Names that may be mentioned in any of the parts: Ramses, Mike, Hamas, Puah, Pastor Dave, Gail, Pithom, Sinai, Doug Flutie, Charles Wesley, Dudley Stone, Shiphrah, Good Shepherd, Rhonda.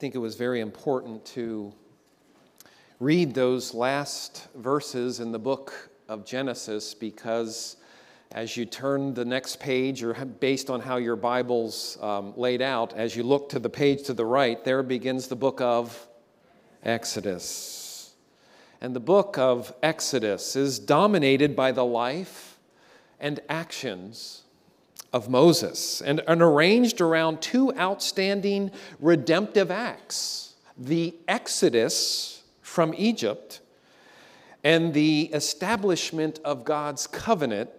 think it was very important to read those last verses in the book of Genesis, because as you turn the next page, or based on how your Bible's laid out, as you look to the page to the right, there begins the book of Exodus. And the book of Exodus is dominated by the life and actions of Moses, and arranged around two outstanding redemptive acts: the exodus from Egypt and the establishment of God's covenant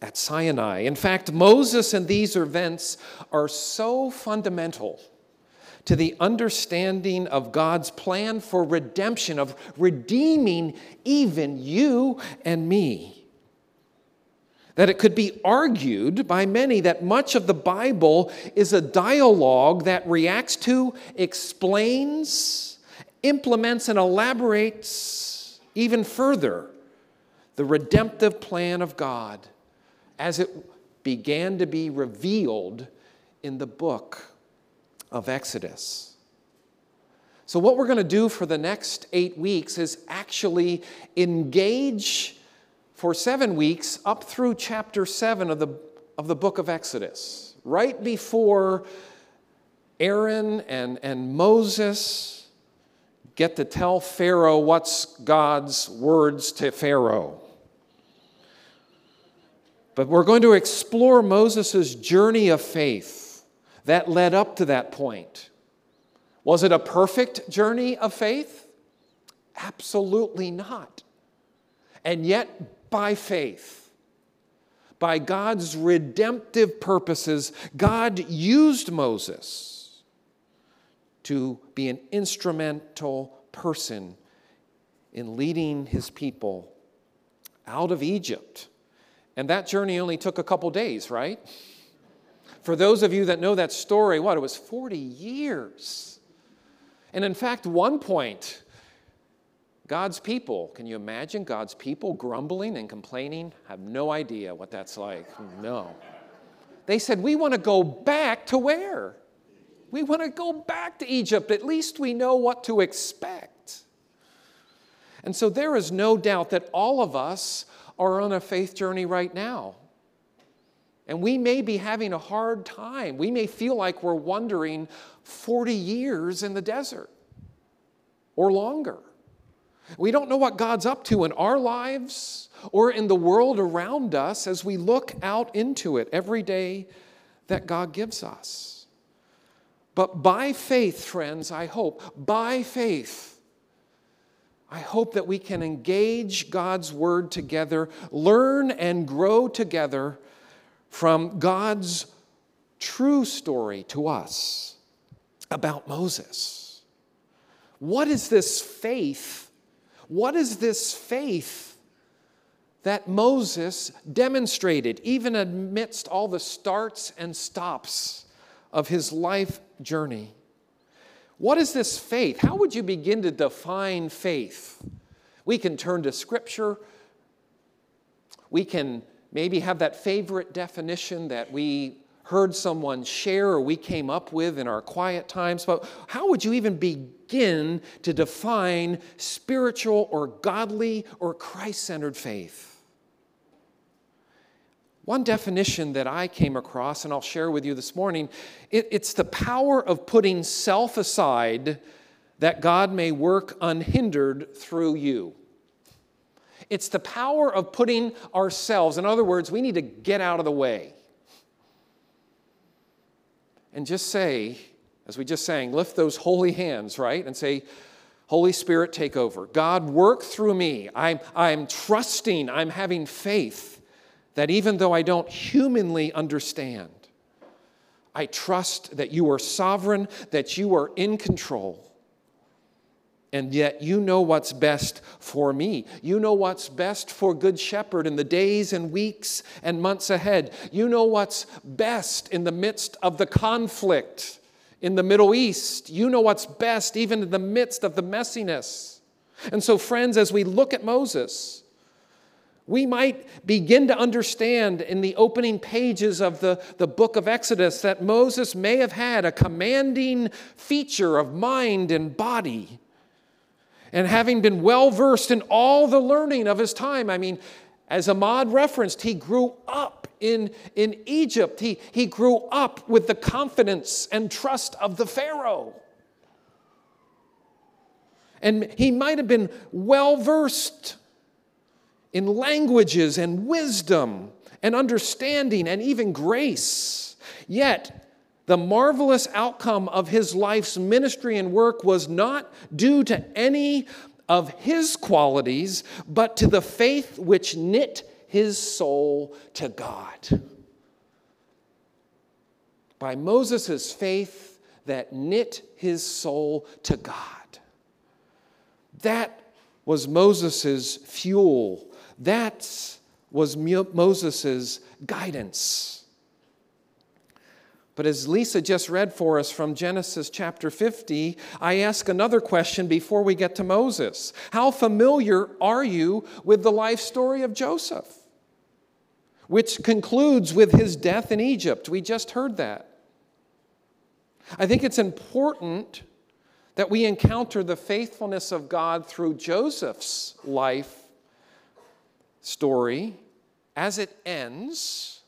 at Sinai. In fact, Moses and these events are so fundamental to the understanding of God's plan for redemption, of redeeming even you and me, that it could be argued by many that much of the Bible is a dialogue that reacts to, explains, implements, and elaborates even further the redemptive plan of God as it began to be revealed in the book of Exodus. So what we're going to do for the next 8 weeks is actually engage for 7 weeks up through chapter 7 of the book of Exodus, right before Aaron and Moses get to tell Pharaoh what's God's words to Pharaoh. But we're going to explore Moses' journey of faith that led up to that point. Was it a perfect journey of faith? Absolutely not. And yet, by faith, by God's redemptive purposes, God used Moses to be an instrumental person in leading his people out of Egypt. And that journey only took a couple days, right? For those of you that know that story, it was 40 years. And in fact, one point, God's people, can you imagine God's people grumbling and complaining? I have no idea what that's like. No. They said, we want to go back to where? We want to go back to Egypt. At least we know what to expect. And so there is no doubt that all of us are on a faith journey right now. And we may be having a hard time. We may feel like we're wandering 40 years in the desert or longer. We don't know what God's up to in our lives or in the world around us as we look out into it every day that God gives us. But by faith, friends, I hope, by faith, I hope that we can engage God's word together, learn and grow together from God's true story to us about Moses. What is this faith? What is this faith that Moses demonstrated, even amidst all the starts and stops of his life journey? What is this faith? How would you begin to define faith? We can turn to Scripture. We can maybe have that favorite definition that we heard someone share or we came up with in our quiet times. But how would you even begin to define spiritual or godly or Christ-centered faith? One definition that I came across, and I'll share with you this morning, it's the power of putting self aside that God may work unhindered through you. It's the power of putting ourselves, in other words, we need to get out of the way. And just say, as we just sang, lift those holy hands, right? And say, Holy Spirit, take over. God, work through me. I'm trusting, I'm having faith that even though I don't humanly understand, I trust that you are sovereign, that you are in control, and yet you know what's best for me. You know what's best for Good Shepherd in the days and weeks and months ahead. You know what's best in the midst of the conflict in the Middle East. You know what's best even in the midst of the messiness. And so, friends, as we look at Moses, We might begin to understand in the opening pages of the book of Exodus that Moses may have had a commanding feature of mind and body. And having been well-versed in all the learning of his time, I mean, as Ahmad referenced, he grew up in Egypt. He grew up with the confidence and trust of the Pharaoh. And he might have been well-versed in languages and wisdom and understanding and even grace. Yet, the marvelous outcome of his life's ministry and work was not due to any of his qualities, but to the faith which knit his soul to God. By Moses' faith that knit his soul to God. That was Moses' fuel. That was Moses' guidance. But as Lisa just read for us from Genesis chapter 50, I ask another question before we get to Moses. How familiar are you with the life story of Joseph, which concludes with his death in Egypt? We just heard that. I think it's important that we encounter the faithfulness of God through Joseph's life story as it ends,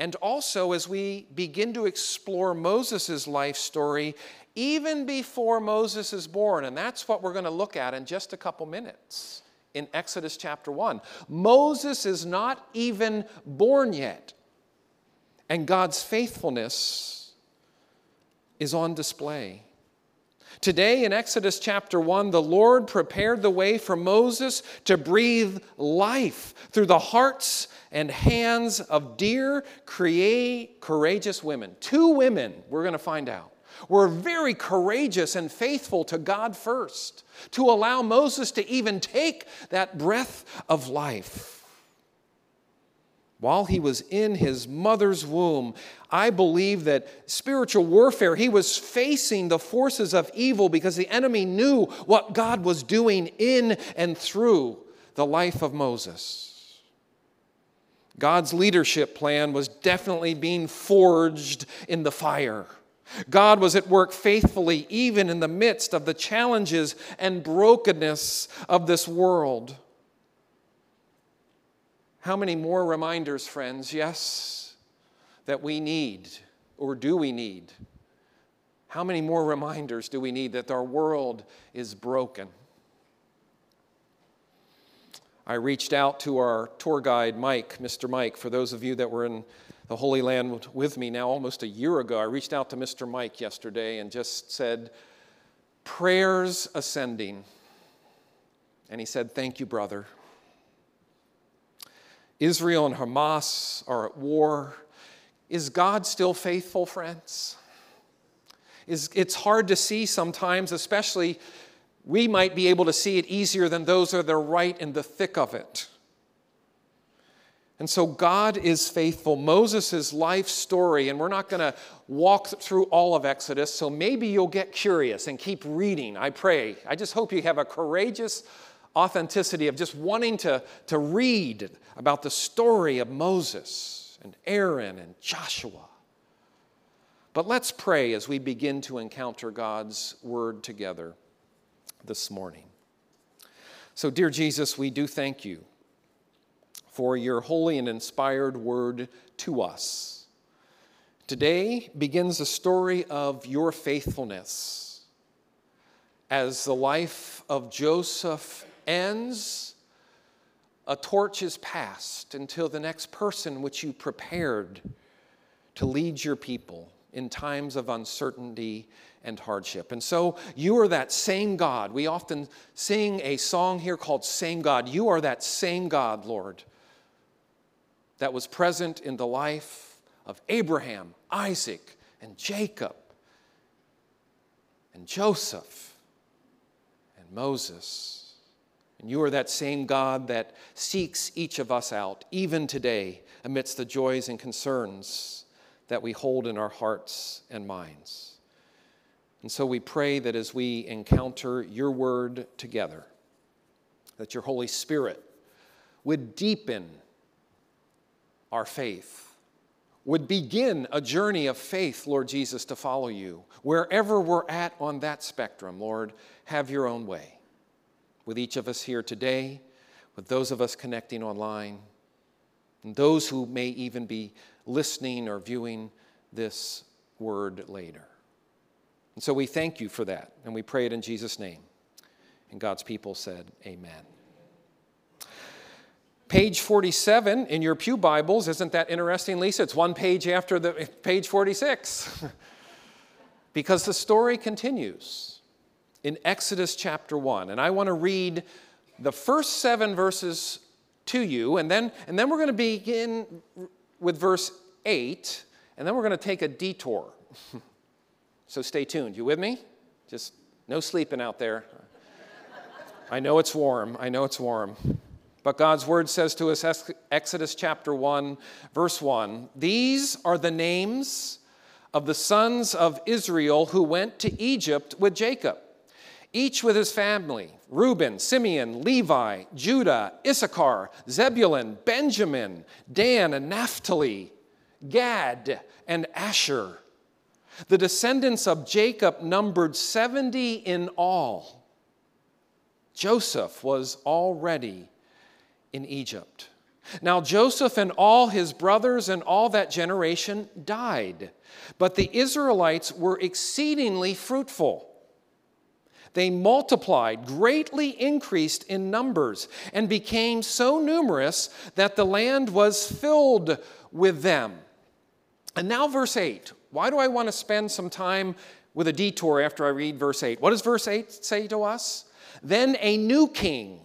and also as we begin to explore Moses' life story even before Moses is born. And that's what we're going to look at in just a couple minutes in Exodus chapter 1. Moses is not even born yet, and God's faithfulness is on display. Today in Exodus chapter 1, the Lord prepared the way for Moses to breathe life through the hearts and hands of dear, courageous women. Two women, we're going to find out, were very courageous and faithful to God first to allow Moses to even take that breath of life. While he was in his mother's womb, I believe that spiritual warfare, he was facing the forces of evil because the enemy knew what God was doing in and through the life of Moses. God's leadership plan was definitely being forged in the fire. God was at work faithfully even in the midst of the challenges and brokenness of this world. How many more reminders, friends, yes, that we need, or do we need? How many more reminders do we need that our world is broken? I reached out to our tour guide, Mike, Mr. Mike. For those of you that were in the Holy Land with me now almost a year ago, I reached out to Mr. Mike yesterday and just said, prayers ascending. And he said, thank you, brother. Israel and Hamas are at war. Is God still faithful, friends? It's hard to see sometimes, especially we might be able to see it easier than those that are right in the thick of it. And so God is faithful. Moses' life story, and we're not going to walk through all of Exodus, so maybe you'll get curious and keep reading, I pray. I just hope you have a courageous authenticity of just wanting to read about the story of Moses and Aaron and Joshua. But let's pray as we begin to encounter God's word together this morning. So, dear Jesus, we do thank you for your holy and inspired word to us. Today begins the story of your faithfulness as the life of Joseph ends, a torch is passed until the next person which you prepared to lead your people in times of uncertainty and hardship. And so you are that same God. We often sing a song here called Same God. You are that same God, Lord, that was present in the life of Abraham, Isaac, and Jacob, and Joseph, and Moses. And you are that same God that seeks each of us out, even today, amidst the joys and concerns that we hold in our hearts and minds. And so we pray that as we encounter your word together, that your Holy Spirit would deepen our faith, would begin a journey of faith, Lord Jesus, to follow you. Wherever we're at on that spectrum, Lord, have your own way. With each of us here today, with those of us connecting online, and those who may even be listening or viewing this word later. And so we thank you for that, and we pray it in Jesus' name. And God's people said, amen. Page 47 in your pew Bibles, isn't that interesting, Lisa? It's one page after the page 46. Because the story continues in Exodus chapter 1. And I want to read the first 7 verses to you, and then we're going to begin with verse 8, and then we're going to take a detour. So stay tuned. You with me? Just no sleeping out there. I know it's warm. I know it's warm. But God's word says to us, Exodus chapter 1, verse 1, "These are the names of the sons of Israel who went to Egypt with Jacob, each with his family, Reuben, Simeon, Levi, Judah, Issachar, Zebulun, Benjamin, Dan and Naphtali, Gad and Asher. The descendants of Jacob numbered 70 in all. Joseph was already in Egypt. Now Joseph and all his brothers and all that generation died, but the Israelites were exceedingly fruitful. They multiplied, greatly increased in numbers, and became so numerous that the land was filled with them." And now verse 8. Why do I want to spend some time with a detour after I read verse 8? What does verse 8 say to us? "Then a new king,"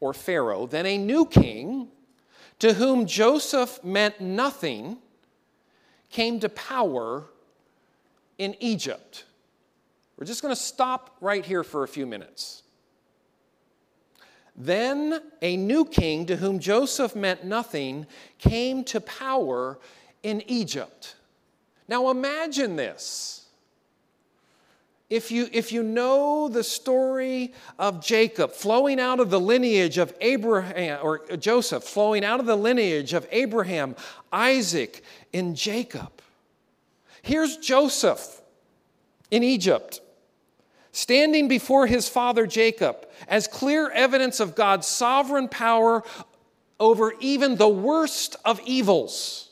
or Pharaoh, "then a new king, to whom Joseph meant nothing, came to power in Egypt." We're just going to stop right here for a few minutes. Then a new king, to whom Joseph meant nothing, came to power in Egypt. Now imagine this. If you know the story of Jacob flowing out of the lineage of Abraham, or Joseph flowing out of the lineage of Abraham, Isaac, and Jacob. Here's Joseph in Egypt, standing before his father Jacob as clear evidence of God's sovereign power over even the worst of evils.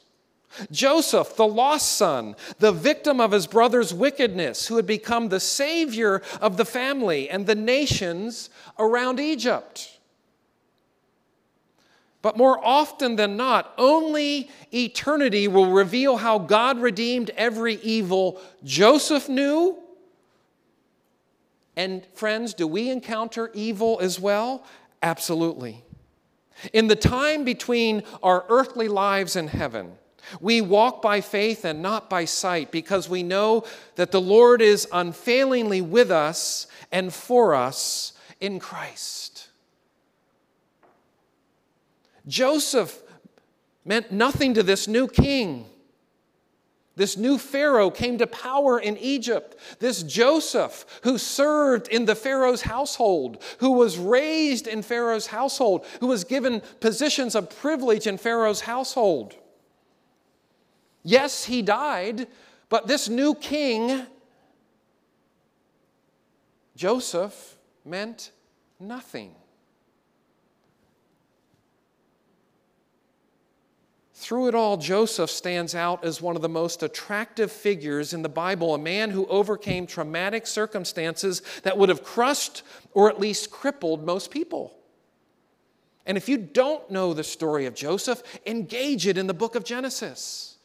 Joseph, the lost son, the victim of his brother's wickedness, who had become the savior of the family and the nations around Egypt. But more often than not, only eternity will reveal how God redeemed every evil Joseph knew. And friends, do we encounter evil as well? Absolutely. In the time between our earthly lives and heaven, we walk by faith and not by sight, because we know that the Lord is unfailingly with us and for us in Christ. Joseph meant nothing to this new king. This new Pharaoh came to power in Egypt. This Joseph, who served in the Pharaoh's household, who was raised in Pharaoh's household, who was given positions of privilege in Pharaoh's household. Yes, he died, but this new king, Joseph, meant nothing. Through it all, Joseph stands out as one of the most attractive figures in the Bible, a man who overcame traumatic circumstances that would have crushed or at least crippled most people. And if you don't know the story of Joseph, engage it in the book of Genesis.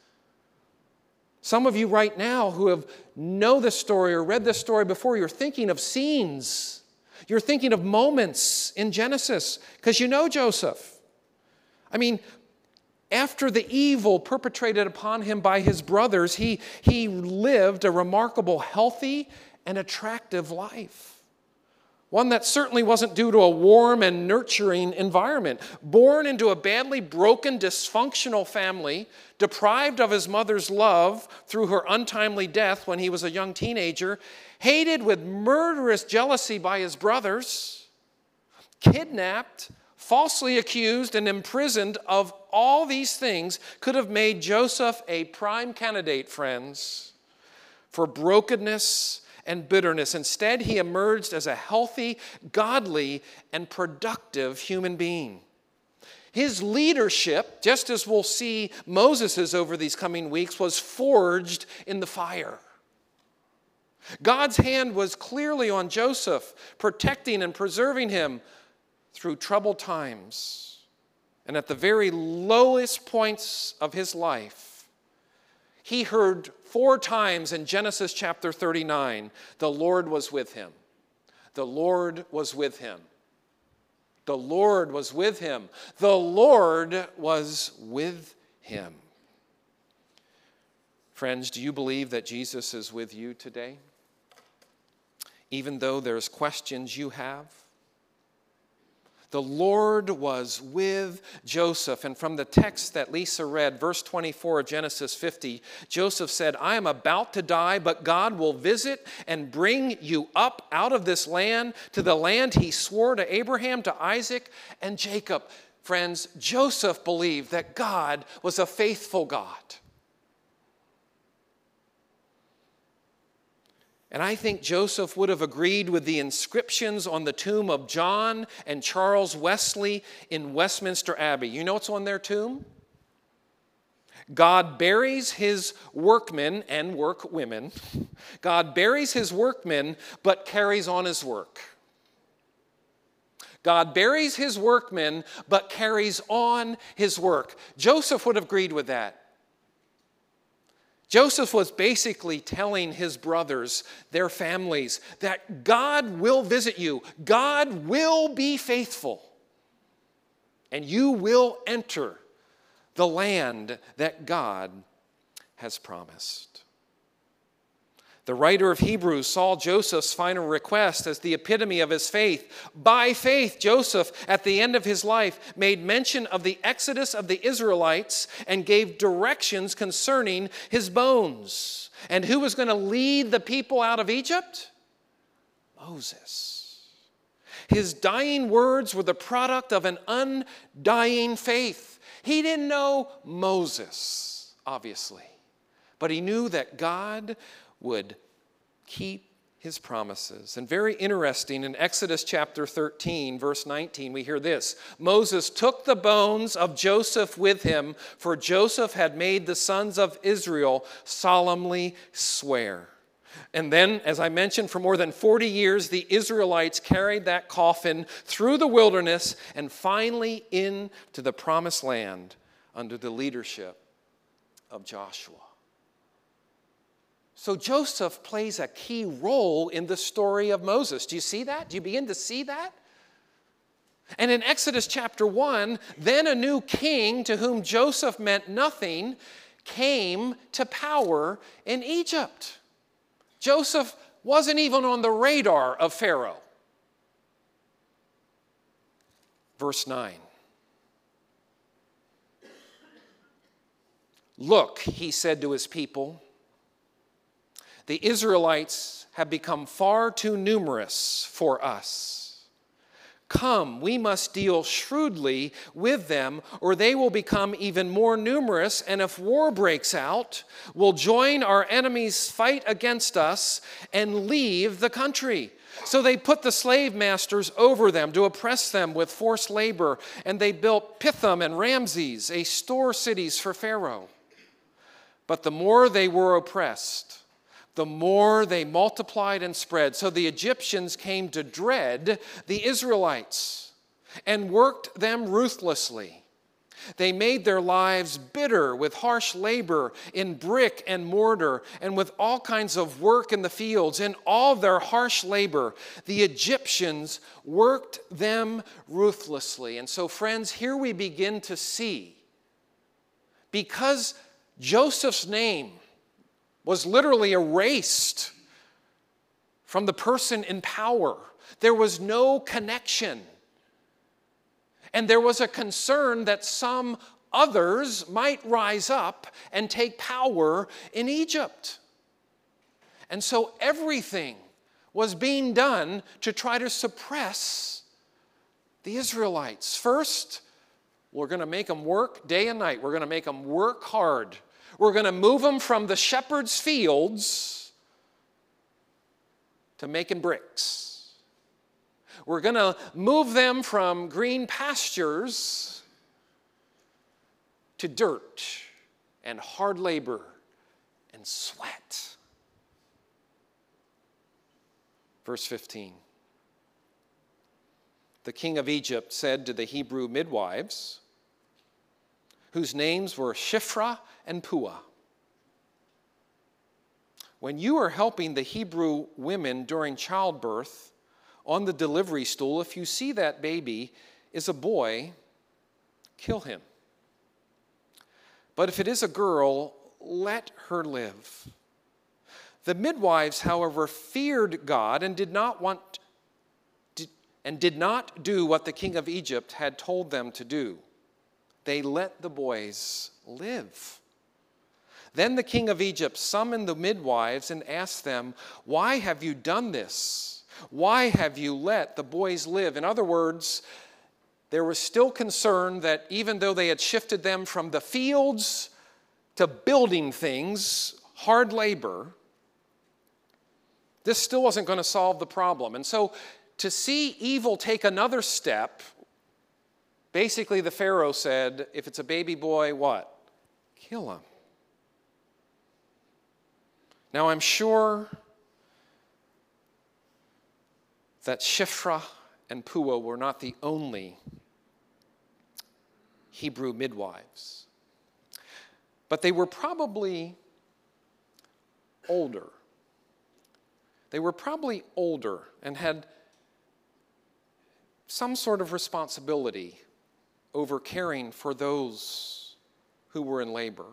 Some of you right now who have know this story or read this story before, you're thinking of scenes. You're thinking of moments in Genesis because you know Joseph. I mean, after the evil perpetrated upon him by his brothers, he lived a remarkable, healthy, and attractive life. One that certainly wasn't due to a warm and nurturing environment. Born into a badly broken, dysfunctional family, deprived of his mother's love through her untimely death when he was a young teenager, hated with murderous jealousy by his brothers, kidnapped, falsely accused and imprisoned of all these things, could have made Joseph a prime candidate, friends, for brokenness and bitterness. Instead, he emerged as a healthy, godly, and productive human being. His leadership, just as we'll see Moses's over these coming weeks, was forged in the fire. God's hand was clearly on Joseph, protecting and preserving him through troubled times. And at the very lowest points of his life, he heard 4 times in Genesis chapter 39, the Lord was with him. The Lord was with him. The Lord was with him. The Lord was with him. Friends, do you believe that Jesus is with you today? Even though there's questions you have? The Lord was with Joseph. And from the text that Lisa read, verse 24 of Genesis 50, Joseph said, I am about to die, but God will visit and bring you up out of this land to the land he swore to Abraham, to Isaac, and Jacob. Friends, Joseph believed that God was a faithful God. And I think Joseph would have agreed with the inscriptions on the tomb of John and Charles Wesley in Westminster Abbey. You know what's on their tomb? God buries his workmen and workwomen. God buries his workmen, but carries on his work. God buries his workmen, but carries on his work. Joseph would have agreed with that. Joseph was basically telling his brothers, their families, that God will visit you. God will be faithful. And you will enter the land that God has promised. The writer of Hebrews saw Joseph's final request as the epitome of his faith. By faith, Joseph, at the end of his life, made mention of the exodus of the Israelites and gave directions concerning his bones. And who was going to lead the people out of Egypt? Moses. His dying words were the product of an undying faith. He didn't know Moses, obviously, but he knew that God would keep his promises. And very interesting, in Exodus chapter 13, verse 19, we hear this. Moses took the bones of Joseph with him, for Joseph had made the sons of Israel solemnly swear. And then, as I mentioned, for more than 40 years, the Israelites carried that coffin through the wilderness and finally into the promised land under the leadership of Joshua. So Joseph plays a key role in the story of Moses. Do you see that? Do you begin to see that? And in Exodus chapter 1, then a new king to whom Joseph meant nothing came to power in Egypt. Joseph wasn't even on the radar of Pharaoh. Verse 9. Look, he said to his people, the Israelites have become far too numerous for us. Come, we must deal shrewdly with them, or they will become even more numerous, and if war breaks out, we'll join our enemies' fight against us and leave the country. So they put the slave masters over them to oppress them with forced labor, and they built Pithom and Ramses, a store cities for Pharaoh. But the more they were oppressed, the more they multiplied and spread. So the Egyptians came to dread the Israelites and worked them ruthlessly. They made their lives bitter with harsh labor in brick and mortar and with all kinds of work in the fields. In all their harsh labor, the Egyptians worked them ruthlessly. And so, friends, here we begin to see, because Joseph's name was literally erased from the person in power, there was no connection. And there was a concern that some others might rise up and take power in Egypt. And so everything was being done to try to suppress the Israelites. First, we're going to make them work day and night. We're going to make them work hard. We're going to move them from the shepherd's fields to making bricks. We're going to move them from green pastures to dirt and hard labor and sweat. Verse 15. The king of Egypt said to the Hebrew midwives, whose names were Shiphrah and Puah, when you are helping the Hebrew women during childbirth on the delivery stool, if you see that baby is a boy, kill him. But if it is a girl, let her live. The midwives, however, feared God and did not do what the king of Egypt had told them to do. They let the boys live. Then the king of Egypt summoned the midwives and asked them, "Why have you done this? Why have you let the boys live?" In other words, there was still concern that even though they had shifted them from the fields to building things, hard labor, this still wasn't going to solve the problem. And so to see evil take another step, basically the Pharaoh said, if it's a baby boy, what? Kill him. Now I'm sure that Shiphrah and Puah were not the only Hebrew midwives, but they were probably older. They were probably older and had some sort of responsibility over caring for those who were in labor.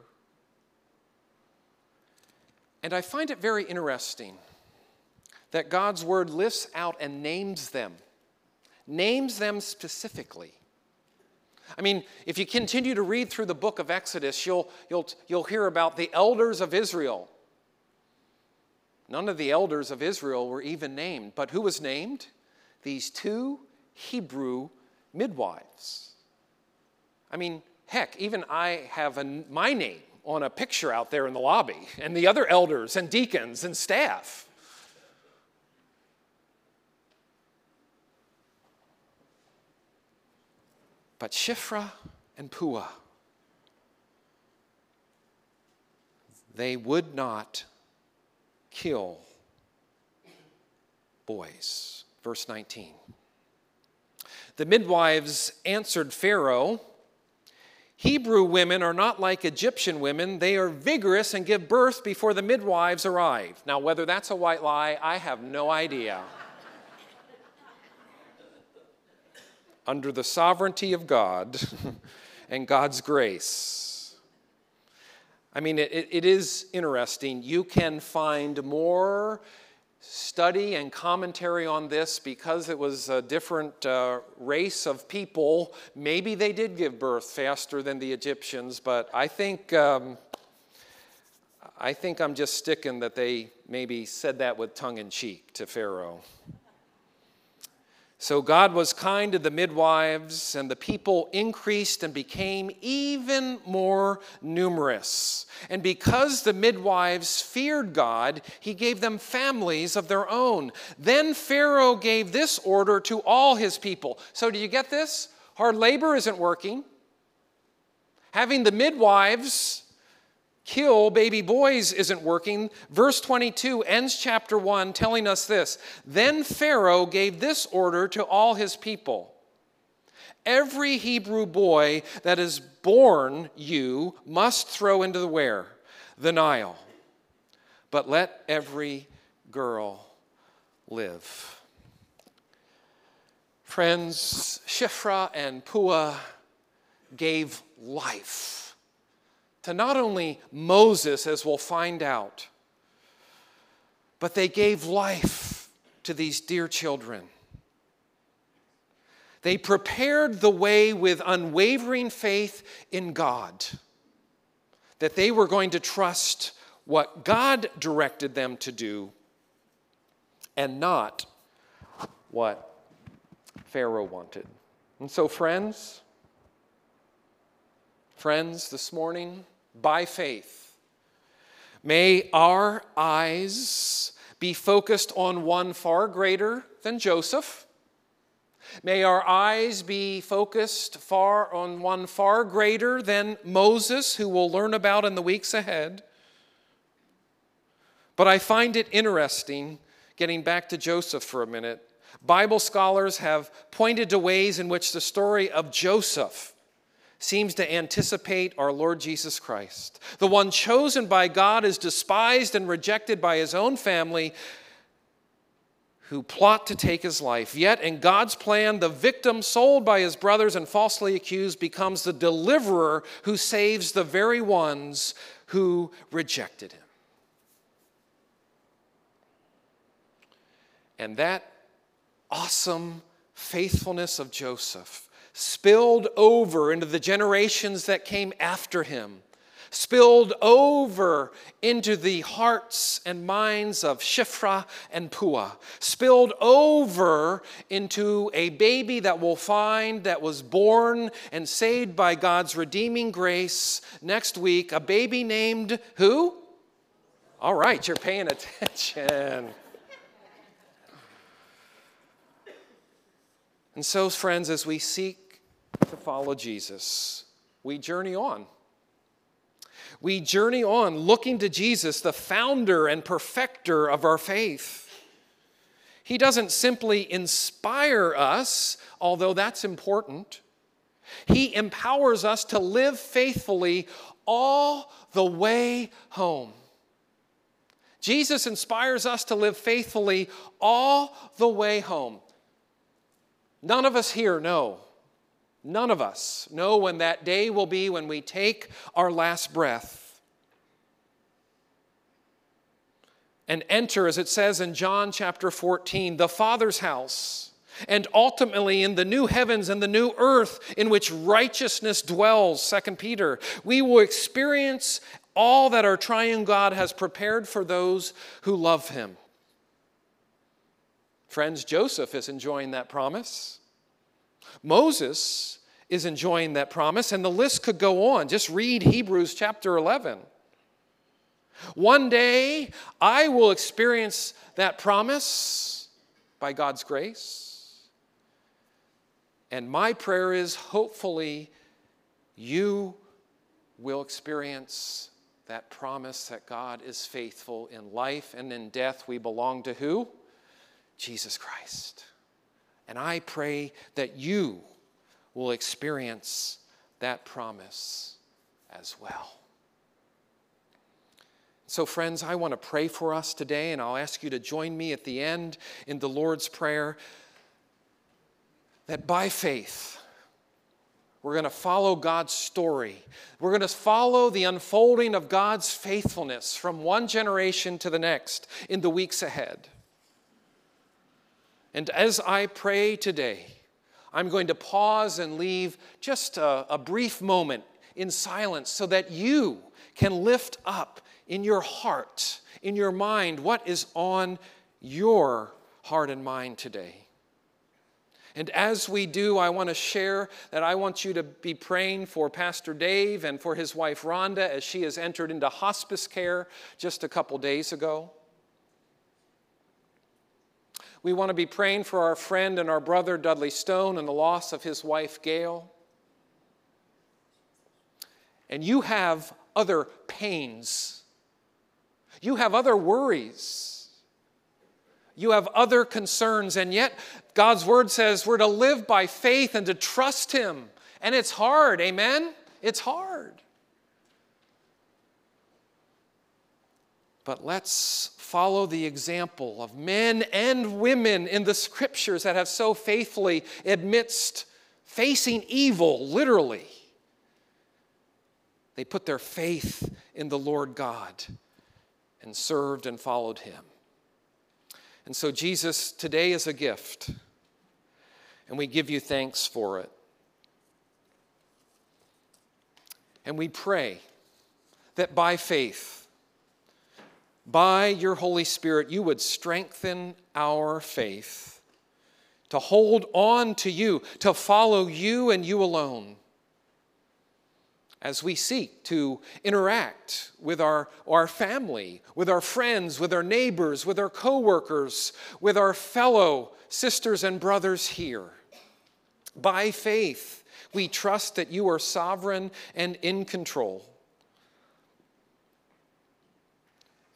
And I find it very interesting that God's word lists out and names them specifically. I mean, if you continue to read through the book of Exodus, you'll hear about the elders of Israel. None of the elders of Israel were even named. But who was named? These two Hebrew midwives. I mean, heck, even I have my name on a picture out there in the lobby, and the other elders and deacons and staff. But Shiphrah and Puah, they would not kill boys. Verse 19. The midwives answered Pharaoh, Hebrew women are not like Egyptian women. They are vigorous and give birth before the midwives arrive. Now, whether that's a white lie, I have no idea. Under the sovereignty of God and God's grace. I mean, it is interesting. You can find more study and commentary on this because it was a different race of people. Maybe they did give birth faster than the Egyptians, but I think I'm just sticking that they maybe said that with tongue in cheek to Pharaoh. So God was kind to the midwives, and the people increased and became even more numerous. And because the midwives feared God, he gave them families of their own. Then Pharaoh gave this order to all his people. So do you get this? Hard labor isn't working. Having the midwives kill baby boys isn't working. Verse 22 ends chapter 1 telling us this. Then Pharaoh gave this order to all his people. Every Hebrew boy that is born you must throw into the where? The Nile. But let every girl live. Friends, Shiphrah and Puah gave life to not only Moses, as we'll find out, but they gave life to these dear children. They prepared the way with unwavering faith in God, that they were going to trust what God directed them to do and not what Pharaoh wanted. And so friends, this morning, by faith, may our eyes be focused on one far greater than Joseph. May our eyes be focused on one far greater than Moses, who we'll learn about in the weeks ahead. But I find it interesting, getting back to Joseph for a minute, Bible scholars have pointed to ways in which the story of Joseph seems to anticipate our Lord Jesus Christ. The one chosen by God is despised and rejected by his own family, who plot to take his life. Yet, in God's plan, the victim sold by his brothers and falsely accused becomes the deliverer who saves the very ones who rejected him. And that awesome faithfulness of Joseph spilled over into the generations that came after him, spilled over into the hearts and minds of Shiphrah and Puah, spilled over into a baby that we'll find that was born and saved by God's redeeming grace next week, a baby named who? All right, you're paying attention. And so, friends, as we seek to follow Jesus, we journey on. We journey on looking to Jesus, the founder and perfecter of our faith. He doesn't simply inspire us, although that's important. He empowers us to live faithfully all the way home. Jesus inspires us to live faithfully all the way home. None of us here know. None of us know when that day will be when we take our last breath and enter, as it says in John chapter 14, the Father's house, and ultimately in the new heavens and the new earth in which righteousness dwells, 2 Peter. We will experience all that our triune God has prepared for those who love him. Friends, Joseph is enjoying that promise. Moses is enjoying that promise, and the list could go on. Just read Hebrews chapter 11. One day, I will experience that promise by God's grace. And my prayer is, hopefully, you will experience that promise that God is faithful in life and in death. We belong to who? Jesus Christ. And I pray that you will experience that promise as well. So, friends, I want to pray for us today, and I'll ask you to join me at the end in the Lord's Prayer, that by faith, we're going to follow God's story. We're going to follow the unfolding of God's faithfulness from one generation to the next in the weeks ahead. And as I pray today, I'm going to pause and leave just a brief moment in silence so that you can lift up in your heart, in your mind, what is on your heart and mind today. And as we do, I want to share that I want you to be praying for Pastor Dave and for his wife Rhonda as she has entered into hospice care just a couple days ago. We want to be praying for our friend and our brother, Dudley Stone, and the loss of his wife, Gail. And you have other pains. You have other worries. You have other concerns. And yet, God's word says we're to live by faith and to trust him. And it's hard, amen? It's hard. But let's follow the example of men and women in the scriptures that have so faithfully, amidst facing evil, literally, they put their faith in the Lord God and served and followed him. And so, Jesus, today is a gift, and we give you thanks for it. And we pray that by faith, by your Holy Spirit, you would strengthen our faith to hold on to you, to follow you and you alone. As we seek to interact with our family, with our friends, with our neighbors, with our co-workers, with our fellow sisters and brothers here. By faith, we trust that you are sovereign and in control.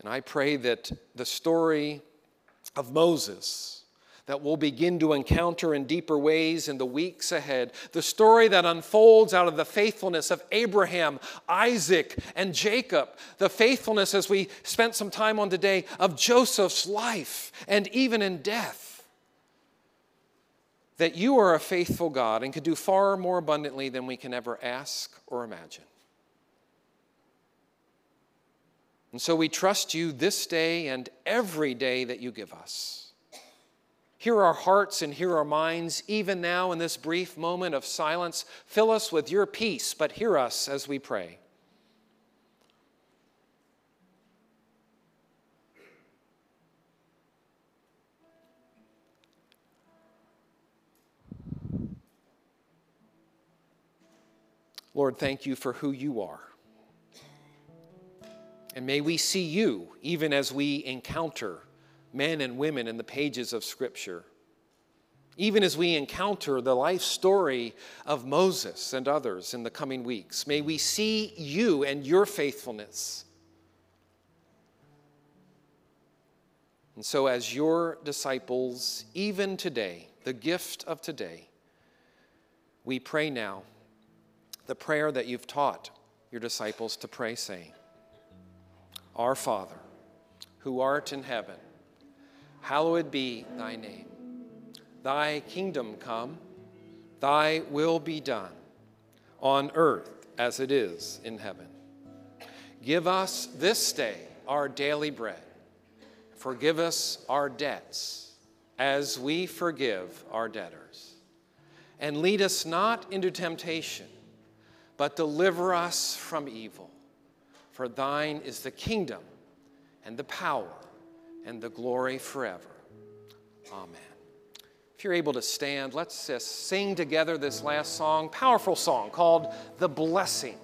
And I pray that the story of Moses that we'll begin to encounter in deeper ways in the weeks ahead, the story that unfolds out of the faithfulness of Abraham, Isaac, and Jacob, the faithfulness, as we spent some time on today, of Joseph's life and even in death, that you are a faithful God and can do far more abundantly than we can ever ask or imagine. And so we trust you this day and every day that you give us. Hear our hearts and hear our minds, even now in this brief moment of silence. Fill us with your peace, but hear us as we pray. Lord, thank you for who you are. And may we see you even as we encounter men and women in the pages of Scripture, even as we encounter the life story of Moses and others in the coming weeks. May we see you and your faithfulness. And so as your disciples, even today, the gift of today, we pray now the prayer that you've taught your disciples to pray, saying, Our Father, who art in heaven, hallowed be thy name. Thy kingdom come, thy will be done, on earth as it is in heaven. Give us this day our daily bread. Forgive us our debts, as we forgive our debtors. And lead us not into temptation, but deliver us from evil. For thine is the kingdom and the power and the glory forever. Amen. If you're able to stand, let's sing together this last song, powerful song called The Blessing.